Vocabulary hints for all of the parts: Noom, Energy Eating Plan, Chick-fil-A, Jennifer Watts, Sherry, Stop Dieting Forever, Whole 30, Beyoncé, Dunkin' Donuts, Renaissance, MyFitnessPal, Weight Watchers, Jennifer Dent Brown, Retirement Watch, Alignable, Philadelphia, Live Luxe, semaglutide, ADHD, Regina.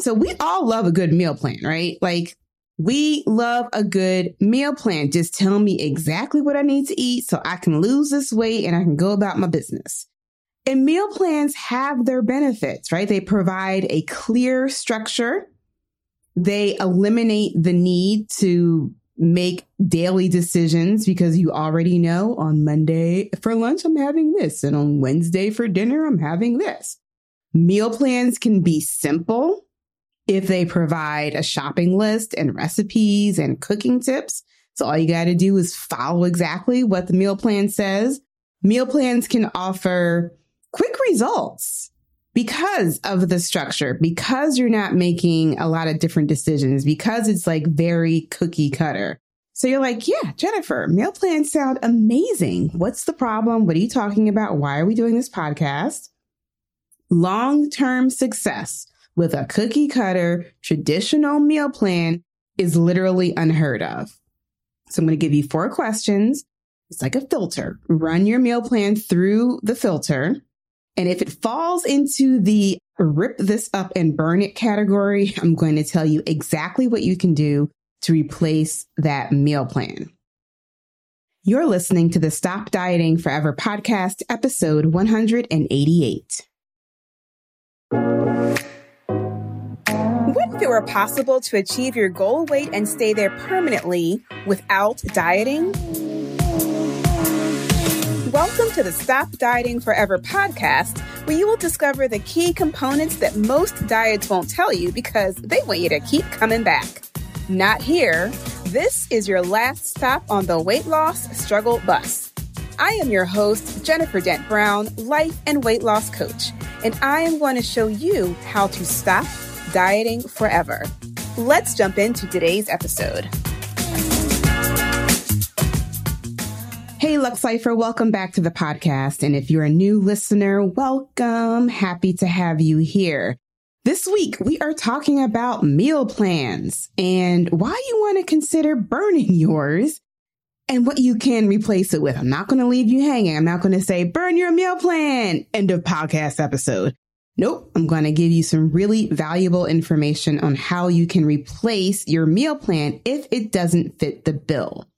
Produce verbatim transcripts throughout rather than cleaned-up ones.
So we all love a good meal plan, right? Like we love a good meal plan. Just tell me exactly what I need to eat so I can lose this weight and I can go about my business. And meal plans have their benefits, right? They provide a clear structure. They eliminate the need to make daily decisions because you already know on Monday for lunch, I'm having this. And on Wednesday for dinner, I'm having this. Meal plans can be simple if they provide a shopping list and recipes and cooking tips. So all you got to do is follow exactly what the meal plan says. Meal plans can offer quick results because of the structure, because you're not making a lot of different decisions, because it's like very cookie cutter. So you're like, yeah, Jennifer, meal plans sound amazing. What's the problem? What are you talking about? Why are we doing this podcast? Long-term success with a cookie cutter traditional meal plan is literally unheard of. So I'm going to give you four questions. It's like a filter. Run your meal plan through the filter. And if it falls into the rip this up and burn it category, I'm going to tell you exactly what you can do to replace that meal plan. You're listening to the Stop Dieting Forever podcast, episode one hundred eighty-eight. What if it were possible to achieve your goal weight and stay there permanently without dieting? Welcome to the Stop Dieting Forever podcast, where you will discover the key components that most diets won't tell you because they want you to keep coming back. Not here. This is your last stop on the weight loss struggle bus. I am your host, Jennifer Dent Brown, life and weight loss coach, and I am going to show you how to stop dieting forever. Let's jump into today's episode. Hey, Luxlifer, welcome back to the podcast. And if you're a new listener, welcome. Happy to have you here. This week, we are talking about meal plans and why you want to consider burning yours and what you can replace it with. I'm not going to leave you hanging. I'm not going to say burn your meal plan. End of podcast episode. Nope. I'm going to give you some really valuable information on how you can replace your meal plan if it doesn't fit the bill.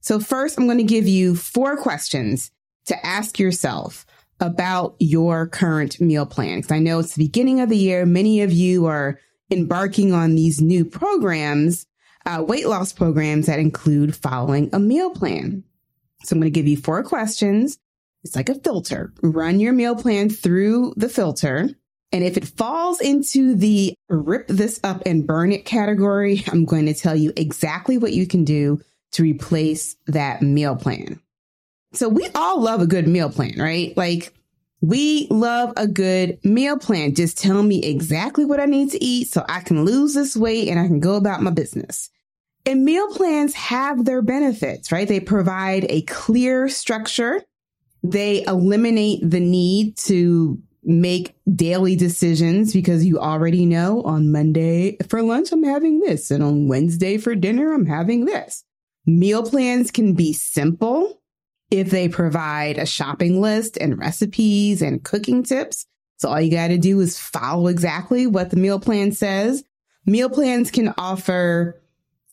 So first, I'm going to give you four questions to ask yourself about your current meal plan. Because I know it's the beginning of the year. Many of you are embarking on these new programs, uh, weight loss programs that include following a meal plan. So I'm going to give you four questions. It's like a filter. Run your meal plan through the filter. And if it falls into the rip this up and burn it category, I'm going to tell you exactly what you can do to replace that meal plan. So we all love a good meal plan, right? Like we love a good meal plan. Just tell me exactly what I need to eat so I can lose this weight and I can go about my business. And meal plans have their benefits, right? They provide a clear structure. They eliminate the need to make daily decisions because you already know on Monday for lunch, I'm having this. And on Wednesday for dinner, I'm having this. Meal plans can be simple if they provide a shopping list and recipes and cooking tips. So all you got to do is follow exactly what the meal plan says. Meal plans can offer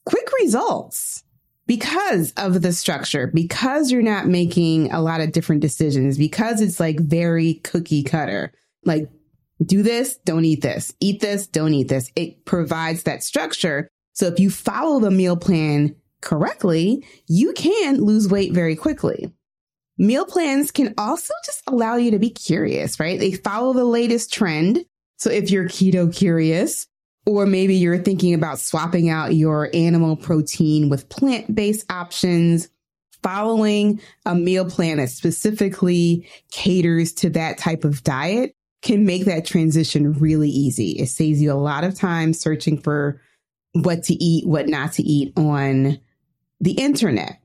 quick results because of the structure, because you're not making a lot of different decisions, because it's like very cookie cutter. Like do this, don't eat this, eat this, don't eat this. It provides that structure. So if you follow the meal plan correctly, you can lose weight very quickly. Meal plans can also just allow you to be curious, right? They follow the latest trend. So if you're keto curious, or maybe you're thinking about swapping out your animal protein with plant-based options, following a meal plan that specifically caters to that type of diet can make that transition really easy. It saves you a lot of time searching for what to eat, what not to eat on the internet.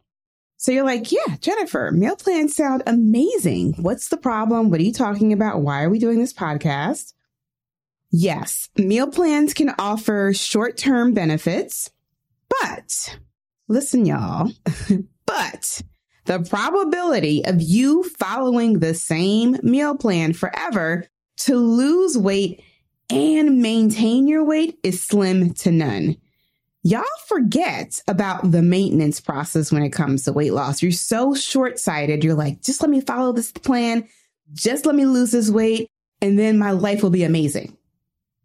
So you're like, yeah, Jennifer, meal plans sound amazing. What's the problem? What are you talking about? Why are we doing this podcast? Yes, meal plans can offer short-term benefits, but listen, y'all, but the probability of you following the same meal plan forever to lose weight and maintain your weight is slim to none. Y'all forget about the maintenance process when it comes to weight loss. You're so short-sighted. You're like, just let me follow this plan. Just let me lose this weight, and then my life will be amazing.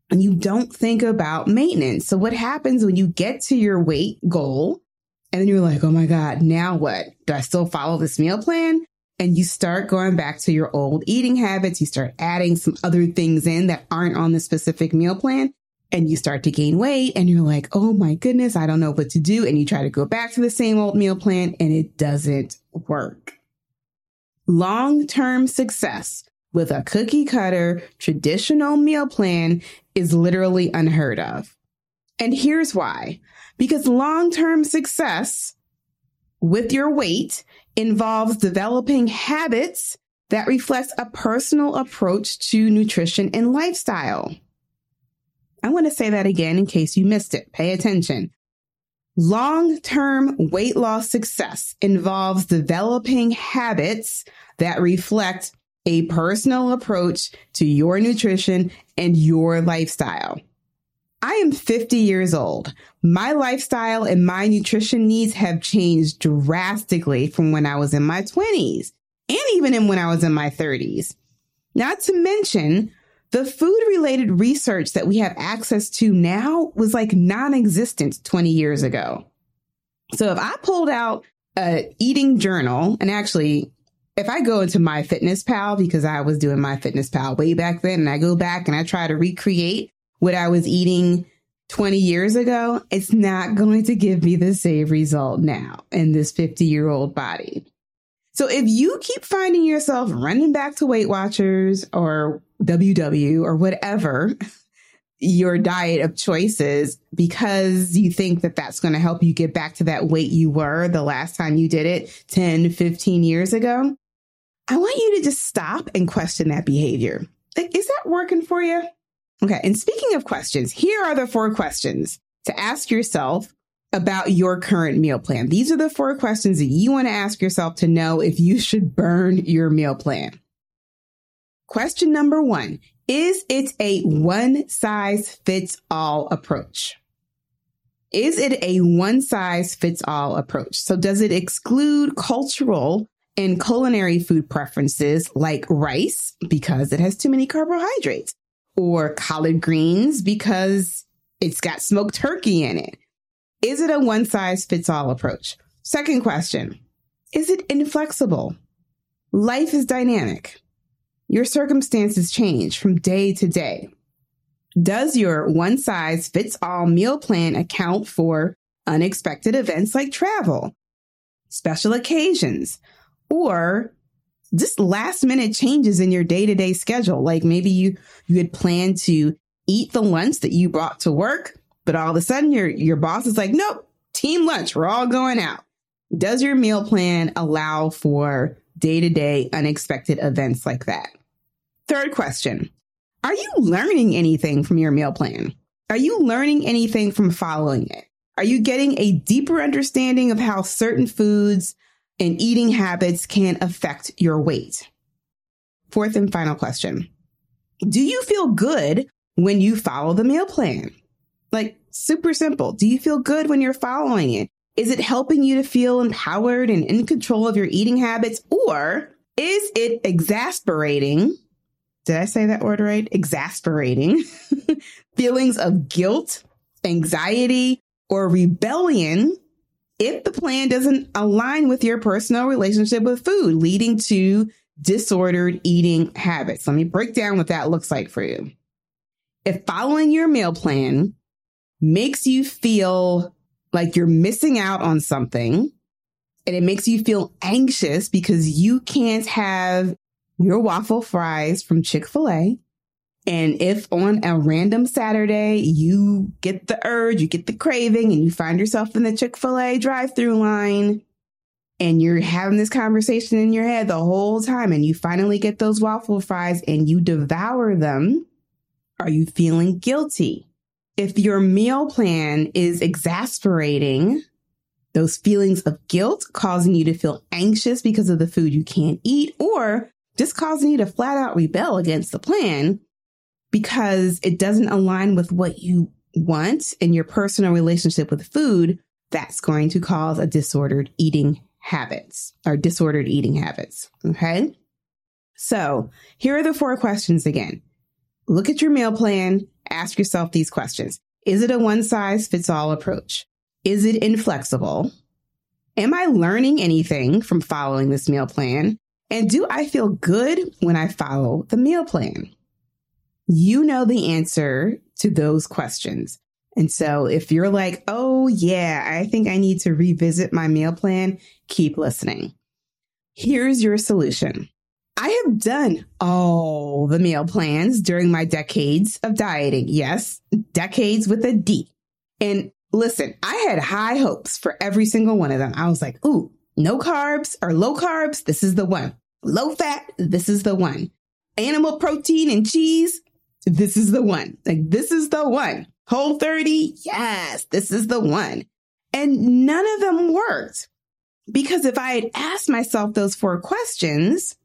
And you don't think about maintenance. So what happens when you get to your weight goal, and then you're like, oh my God, now what? Do I still follow this meal plan? And you start going back to your old eating habits. You start adding some other things in that aren't on the specific meal plan. And you start to gain weight and you're like, oh my goodness, I don't know what to do. And you try to go back to the same old meal plan and it doesn't work. Long-term success with a cookie-cutter traditional meal plan is literally unheard of. And here's why. Because long-term success with your weight involves developing habits that reflects a personal approach to nutrition and lifestyle. I want to say that again in case you missed it. Pay attention. Long-term weight loss success involves developing habits that reflect a personal approach to your nutrition and your lifestyle. I am fifty years old. My lifestyle and my nutrition needs have changed drastically from when I was in my twenties and even in when I was in my thirties. Not to mention, the food-related research that we have access to now was like non-existent twenty years ago. So if I pulled out an eating journal, and actually, if I go into MyFitnessPal, because I was doing MyFitnessPal way back then, and I go back and I try to recreate what I was eating twenty years ago, it's not going to give me the same result now in this fifty-year-old body. So if you keep finding yourself running back to Weight Watchers or W W or whatever your diet of choice is because you think that that's going to help you get back to that weight you were the last time you did it ten, fifteen years ago, I want you to just stop and question that behavior. Like, is that working for you? Okay. And speaking of questions, here are the four questions to ask yourself about your current meal plan. These are the four questions that you want to ask yourself to know if you should burn your meal plan. Question number one, is it a one-size-fits-all approach? Is it a one-size-fits-all approach? So does it exclude cultural and culinary food preferences like rice because it has too many carbohydrates, or collard greens because it's got smoked turkey in it? Is it a one-size-fits-all approach? Second question, is it inflexible? Life is dynamic. Your circumstances change from day to day. Does your one-size-fits-all meal plan account for unexpected events like travel, special occasions, or just last-minute changes in your day-to-day schedule? Like maybe you, you had planned to eat the lunch that you brought to work, but all of a sudden your, your boss is like, nope, team lunch, we're all going out. Does your meal plan allow for day-to-day unexpected events like that? Third question, are you learning anything from your meal plan? Are you learning anything from following it? Are you getting a deeper understanding of how certain foods and eating habits can affect your weight? Fourth and final question, do you feel good when you follow the meal plan? Like, super simple. Do you feel good when you're following it? Is it helping you to feel empowered and in control of your eating habits? Or is it exasperating? Did I say that word right? Exasperating feelings of guilt, anxiety, or rebellion if the plan doesn't align with your personal relationship with food, leading to disordered eating habits. Let me break down what that looks like for you. If following your meal plan makes you feel like you're missing out on something, and it makes you feel anxious because you can't have your waffle fries from Chick-fil-A, and if on a random Saturday you get the urge, you get the craving, and you find yourself in the Chick-fil-A drive-through line, and you're having this conversation in your head the whole time, and you finally get those waffle fries and you devour them, are you feeling guilty? If your meal plan is exasperating those feelings of guilt, causing you to feel anxious because of the food you can't eat, or just causing you to flat out rebel against the plan, because it doesn't align with what you want in your personal relationship with food, that's going to cause a disordered eating habits or disordered eating habits. Okay. So here are the four questions again. Look at your meal plan. Ask yourself these questions. Is it a one size fits all approach? Is it inflexible? Am I learning anything from following this meal plan? And do I feel good when I follow the meal plan? You know the answer to those questions. And so if you're like, oh yeah, I think I need to revisit my meal plan, keep listening. Here's your solution. I have done all the meal plans during my decades of dieting. Yes, decades with a D. And listen, I had high hopes for every single one of them. I was like, ooh, no carbs or low carbs. This is the one. Low fat. This is the one. Animal protein and cheese. This is the one. Like, this is the one. Whole thirty. Yes, this is the one. And none of them worked, because if I had asked myself those four questions,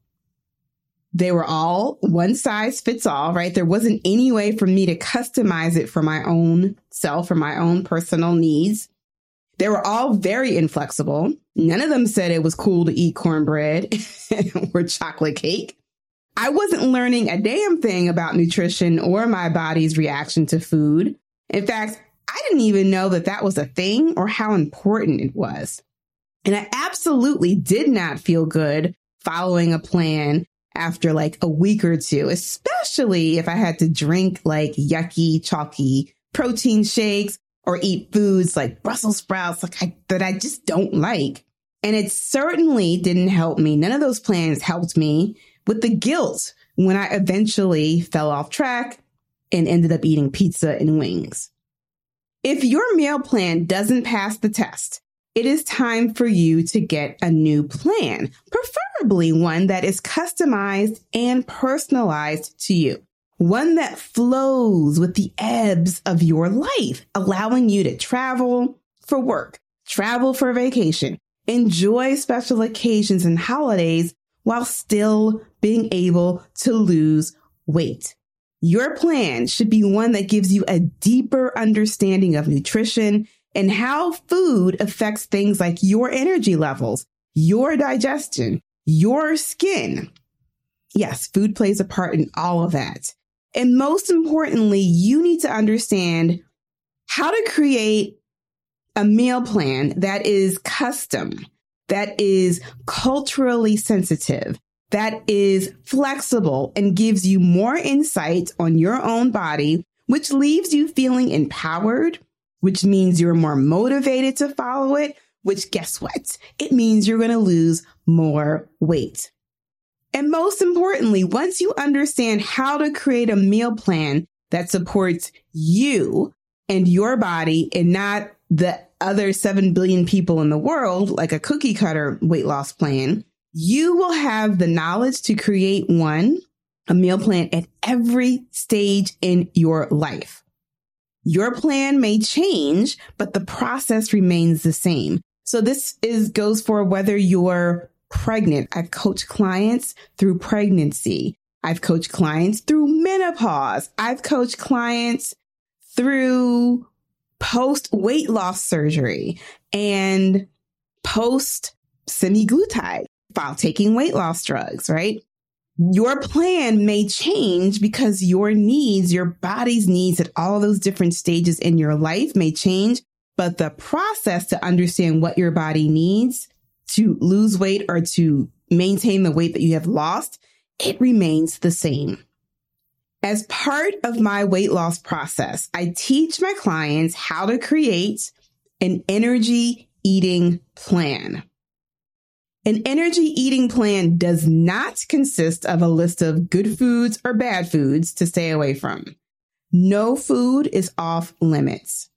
they were all one size fits all, right? There wasn't any way for me to customize it for my own self, for my own personal needs. They were all very inflexible. None of them said it was cool to eat cornbread or chocolate cake. I wasn't learning a damn thing about nutrition or my body's reaction to food. In fact, I didn't even know that that was a thing or how important it was. And I absolutely did not feel good following a plan after like a week or two, especially if I had to drink like yucky, chalky protein shakes or eat foods like Brussels sprouts like I, that I just don't like. And it certainly didn't help me. None of those plans helped me with the guilt when I eventually fell off track and ended up eating pizza and wings. If your meal plan doesn't pass the test, it is time for you to get a new plan, preferably one that is customized and personalized to you, one that flows with the ebbs of your life, allowing you to travel for work, travel for vacation, enjoy special occasions and holidays while still being able to lose weight. Your plan should be one that gives you a deeper understanding of nutrition and how food affects things like your energy levels, your digestion, your skin. Yes, food plays a part in all of that. And most importantly, you need to understand how to create a meal plan that is custom, that is culturally sensitive, that is flexible and gives you more insight on your own body, which leaves you feeling empowered, which means you're more motivated to follow it, which guess what? It means you're going to lose more weight. And most importantly, once you understand how to create a meal plan that supports you and your body and not the other seven billion people in the world, like a cookie cutter weight loss plan, you will have the knowledge to create one, a meal plan at every stage in your life. Your plan may change, but the process remains the same. So this is goes for whether you're pregnant. I've coached clients through pregnancy. I've coached clients through menopause. I've coached clients through post weight loss surgery and post semaglutide while taking weight loss drugs, right? Your plan may change because your needs, your body's needs at all those different stages in your life may change, but the process to understand what your body needs to lose weight or to maintain the weight that you have lost, it remains the same. As part of my weight loss process, I teach my clients how to create an energy eating plan. An energy eating plan does not consist of a list of good foods or bad foods to stay away from. No food is off limits.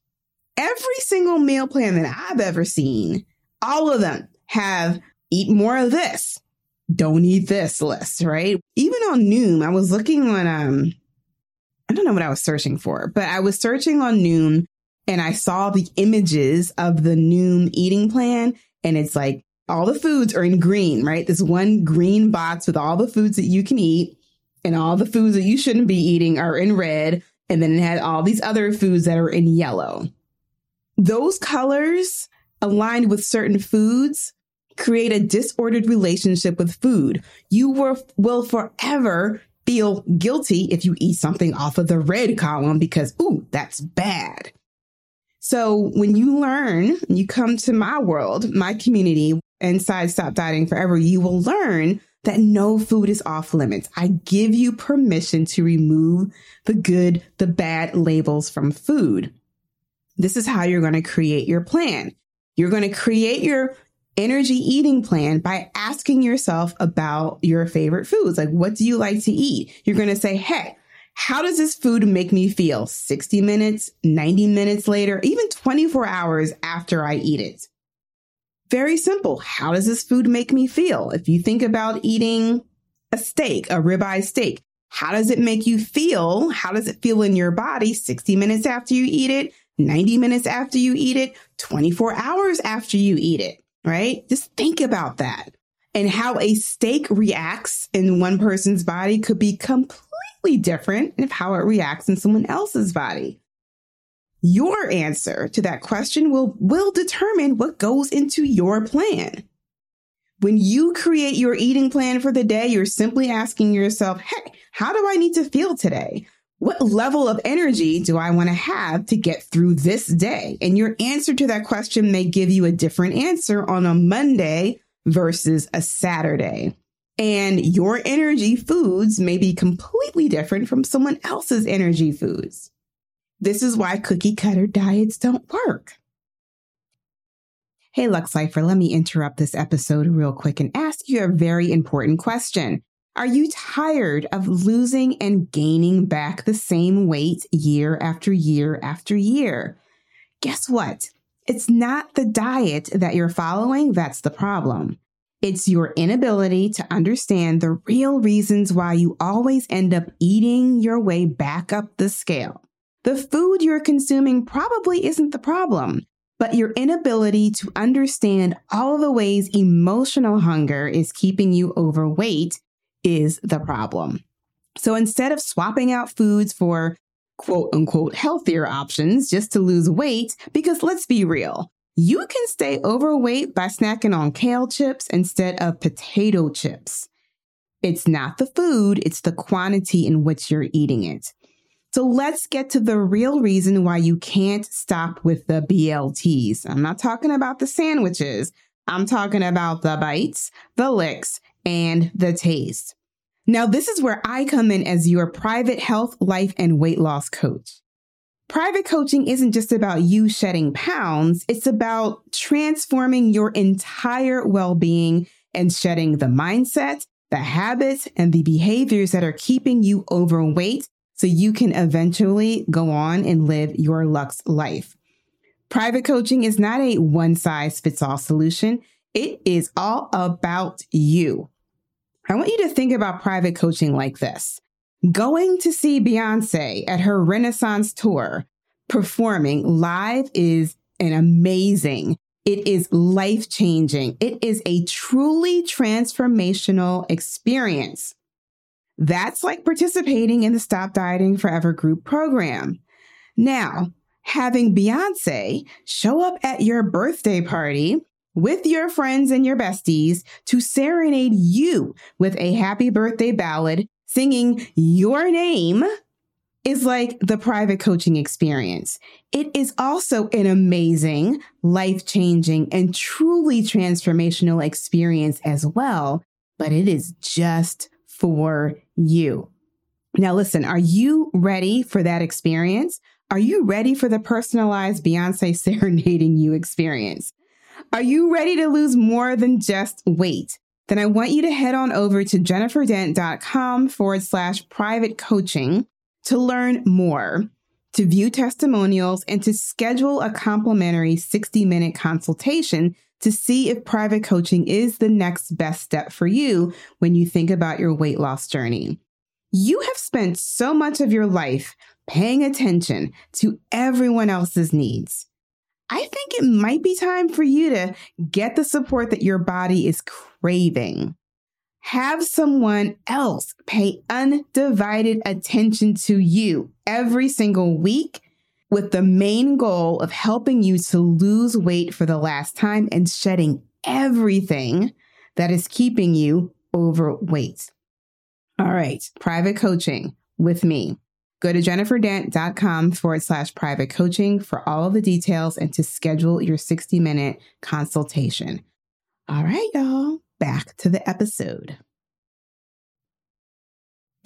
Every single meal plan that I've ever seen, all of them have eat more of this, don't eat this list, right? Even on Noom, I was looking on, um, I don't know what I was searching for, but I was searching on Noom and I saw the images of the Noom eating plan and it's like, all the foods are in green, right? This one green box with all the foods that you can eat. and all the foods that you shouldn't be eating are in red. And then it had all these other foods that are in yellow. Those colors aligned with certain foods create a disordered relationship with food. You will, will forever feel guilty if you eat something off of the red column because, ooh, that's bad. So when you learn, you come to my world, my community, inside Stop Dieting Forever, you will learn that no food is off limits. I give you permission to remove the good, the bad labels from food. This is how you're going to create your plan. You're going to create your energy eating plan by asking yourself about your favorite foods. Like, what do you like to eat? You're going to say, hey, how does this food make me feel sixty minutes, ninety minutes later, even twenty-four hours after I eat it? Very simple. How does this food make me feel? If you think about eating a steak, a ribeye steak, how does it make you feel? How does it feel in your body sixty minutes after you eat it, ninety minutes after you eat it, twenty-four hours after you eat it, right? Just think about that. And how a steak reacts in one person's body could be completely different than how it reacts in someone else's body. Your answer to that question will, will determine what goes into your plan. When you create your eating plan for the day, you're simply asking yourself, hey, how do I need to feel today? What level of energy do I want to have to get through this day? And your answer to that question may give you a different answer on a Monday versus a Saturday. And your energy foods may be completely different from someone else's energy foods. This is why cookie cutter diets don't work. Hey, Luxlifer, let me interrupt this episode real quick and ask you a very important question. Are you tired of losing and gaining back the same weight year after year after year? Guess what? It's not the diet that you're following that's the problem. It's your inability to understand the real reasons why you always end up eating your way back up the scale. The food you're consuming probably isn't the problem, but your inability to understand all the ways emotional hunger is keeping you overweight is the problem. So instead of swapping out foods for quote unquote healthier options just to lose weight, because let's be real, you can stay overweight by snacking on kale chips instead of potato chips. It's not the food, it's the quantity in which you're eating it. So let's get to the real reason why you can't stop with the B L Ts. I'm not talking about the sandwiches. I'm talking about the bites, the licks, and the taste. Now, this is where I come in as your private health, life, and weight loss coach. Private coaching isn't just about you shedding pounds. It's about transforming your entire well-being and shedding the mindset, the habits, and the behaviors that are keeping you overweight, so you can eventually go on and live your luxe life. Private coaching is not a one-size-fits-all solution. It is all about you. I want you to think about private coaching like this. Going to see Beyoncé at her Renaissance tour, performing live is an amazing, it is life-changing, it is a truly transformational experience. That's like participating in the Stop Dieting Forever group program. Now, having Beyoncé show up at your birthday party with your friends and your besties to serenade you with a happy birthday ballad singing your name is like the private coaching experience. It is also an amazing, life-changing, and truly transformational experience as well, but it is just for you. Now, listen, are you ready for that experience? Are you ready for the personalized Beyoncé serenading you experience? Are you ready to lose more than just weight? Then I want you to head on over to jenniferdent.com forward slash private coaching to learn more, to view testimonials, and to schedule a complimentary sixty minute consultation to see if private coaching is the next best step for you when you think about your weight loss journey. You have spent so much of your life paying attention to everyone else's needs. I think it might be time for you to get the support that your body is craving. Have someone else pay undivided attention to you every single week with the main goal of helping you to lose weight for the last time and shedding everything that is keeping you overweight. All right, private coaching with me. Go to jenniferdent.com forward slash private coaching for all of the details and to schedule your sixty minute consultation. All right, y'all, back to the episode.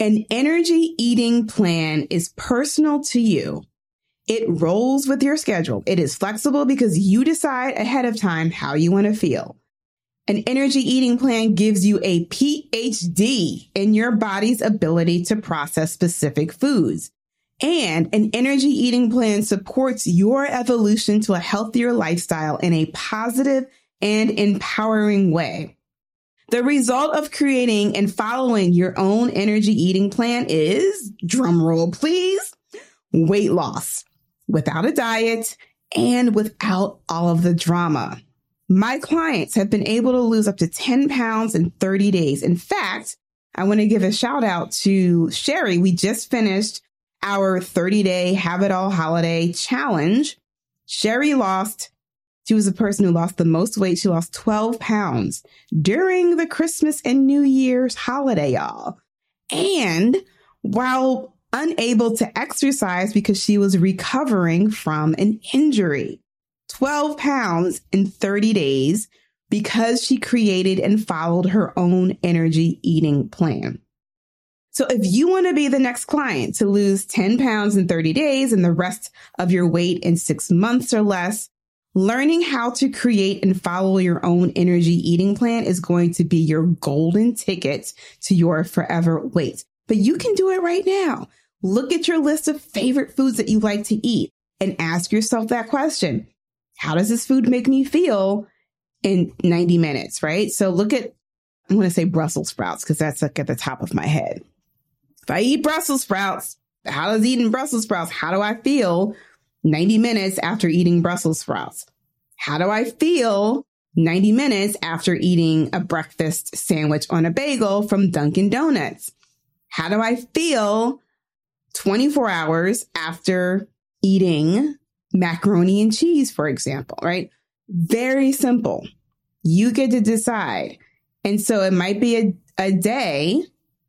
An energy eating plan is personal to you. It rolls with your schedule. It is flexible because you decide ahead of time how you want to feel. An energy eating plan gives you a P H D in your body's ability to process specific foods. And an energy eating plan supports your evolution to a healthier lifestyle in a positive and empowering way. The result of creating and following your own energy eating plan is, drumroll please, weight loss without a diet and without all of the drama. My clients have been able to lose up to ten pounds in thirty days. In fact, I want to give a shout out to Sherry. We just finished our thirty day Have It All Holiday Challenge. Sherry lost She was the person who lost the most weight. She lost twelve pounds during the Christmas and New Year's holiday, y'all. And while unable to exercise because she was recovering from an injury, twelve pounds in thirty days because she created and followed her own energy eating plan. So if you want to be the next client to lose ten pounds in thirty days and the rest of your weight in six months or less, learning how to create and follow your own energy eating plan is going to be your golden ticket to your forever weight. But you can do it right now. Look at your list of favorite foods that you like to eat and ask yourself that question. How does this food make me feel in ninety minutes, right? So look at, I'm going to say Brussels sprouts because that's like at the top of my head. If I eat Brussels sprouts, how does eating Brussels sprouts, how do I feel ninety minutes after eating Brussels sprouts? How do I feel ninety minutes after eating a breakfast sandwich on a bagel from Dunkin' Donuts? How do I feel twenty-four hours after eating macaroni and cheese, for example, right? Very simple. You get to decide. And so it might be a, a day,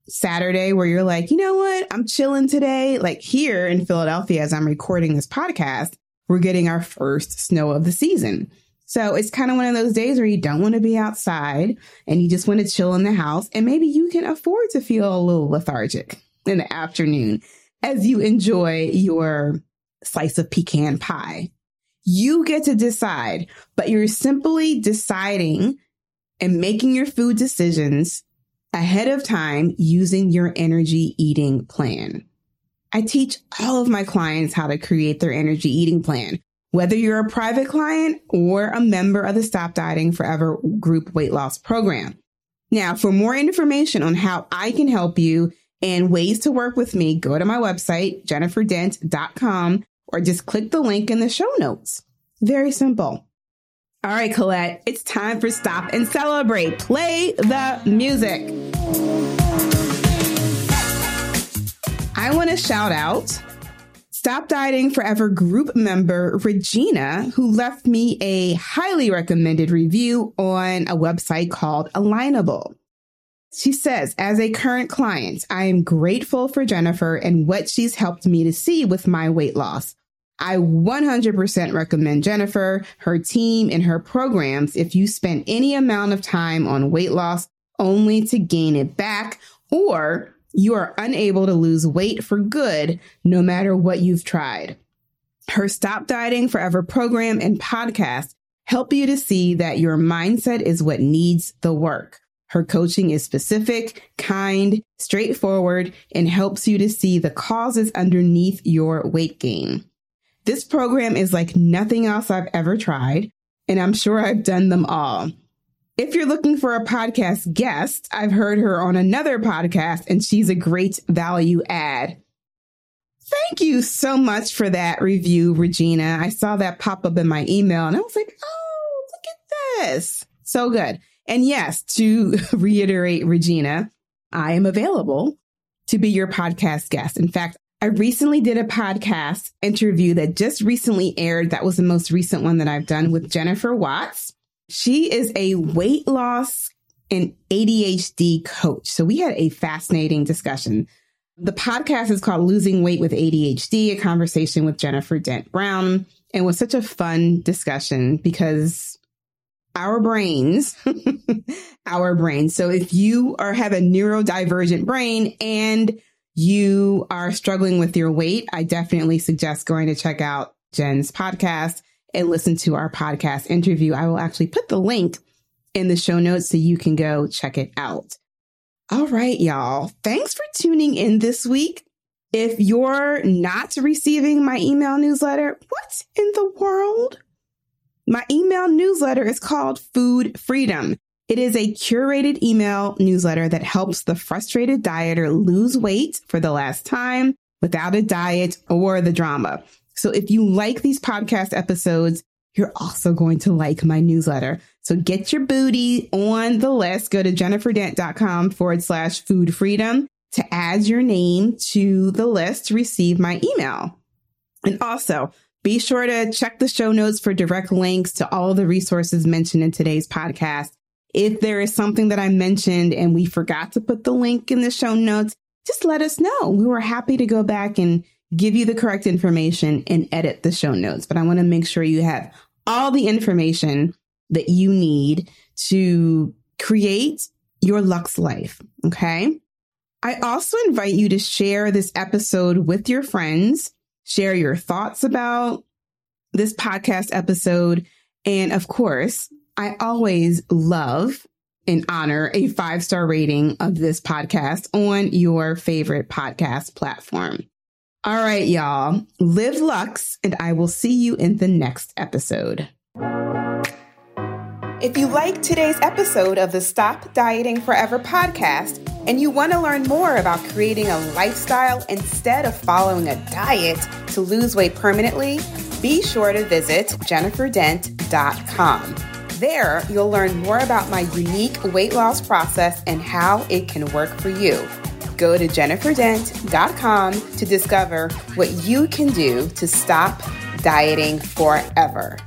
Saturday, where you're like, you know what? I'm chilling today. Like here in Philadelphia, as I'm recording this podcast, we're getting our first snow of the season. So it's kind of one of those days where you don't want to be outside and you just want to chill in the house. And maybe you can afford to feel a little lethargic in the afternoon as you enjoy your slice of pecan pie. You get to decide, but you're simply deciding and making your food decisions ahead of time using your energy eating plan. I teach all of my clients how to create their energy eating plan. Whether you're a private client or a member of the Stop Dieting Forever group weight loss program. Now, for more information on how I can help you and ways to work with me, go to my website, jennifer dent dot com, or just click the link in the show notes. Very simple. All right, Colette, it's time for Stop and Celebrate. Play the music. I want to shout out Stop Dieting Forever group member Regina, who left me a highly recommended review on a website called Alignable. She says, as a current client, I am grateful for Jennifer and what she's helped me to see with my weight loss. I one hundred percent recommend Jennifer, her team, and her programs if you spend any amount of time on weight loss only to gain it back, or you are unable to lose weight for good no matter what you've tried. Her Stop Dieting Forever program and podcast help you to see that your mindset is what needs the work. Her coaching is specific, kind, straightforward, and helps you to see the causes underneath your weight gain. This program is like nothing else I've ever tried, and I'm sure I've done them all. If you're looking for a podcast guest, I've heard her on another podcast, and she's a great value add. Thank you so much for that review, Regina. I saw that pop up in my email, and I was like, oh, look at this. So good. And yes, to reiterate, Regina, I am available to be your podcast guest. In fact, I recently did a podcast interview that just recently aired. That was the most recent one that I've done with Jennifer Watts. She is a weight loss and A D H D coach. So we had a fascinating discussion. The podcast is called Losing Weight with A D H D, a conversation with Jennifer Dent Brown. And it was such a fun discussion because our brains, our brains. So if you are have a neurodivergent brain and you are struggling with your weight, I definitely suggest going to check out Jen's podcast and listen to our podcast interview. I will actually put the link in the show notes so you can go check it out. All right, y'all. Thanks for tuning in this week. If you're not receiving my email newsletter, what in the world? My email newsletter is called Food Freedom. It is a curated email newsletter that helps the frustrated dieter lose weight for the last time without a diet or the drama. So if you like these podcast episodes, you're also going to like my newsletter. So get your booty on the list. Go to jenniferdent.com forward slash food freedom to add your name to the list to receive my email. And also, be sure to check the show notes for direct links to all of the resources mentioned in today's podcast. If there is something that I mentioned and we forgot to put the link in the show notes, just let us know. We were happy to go back and give you the correct information and edit the show notes. But I want to make sure you have all the information that you need to create your Luxe Life. Okay. I also invite you to share this episode with your friends, share your thoughts about this podcast episode. And of course, I always love and honor a five-star rating of this podcast on your favorite podcast platform. All right, y'all. Live Luxe, and I will see you in the next episode. If you liked today's episode of the Stop Dieting Forever podcast, and you want to learn more about creating a lifestyle instead of following a diet to lose weight permanently, be sure to visit jennifer dent dot com. There, you'll learn more about my unique weight loss process and how it can work for you. Go to jennifer dent dot com to discover what you can do to stop dieting forever.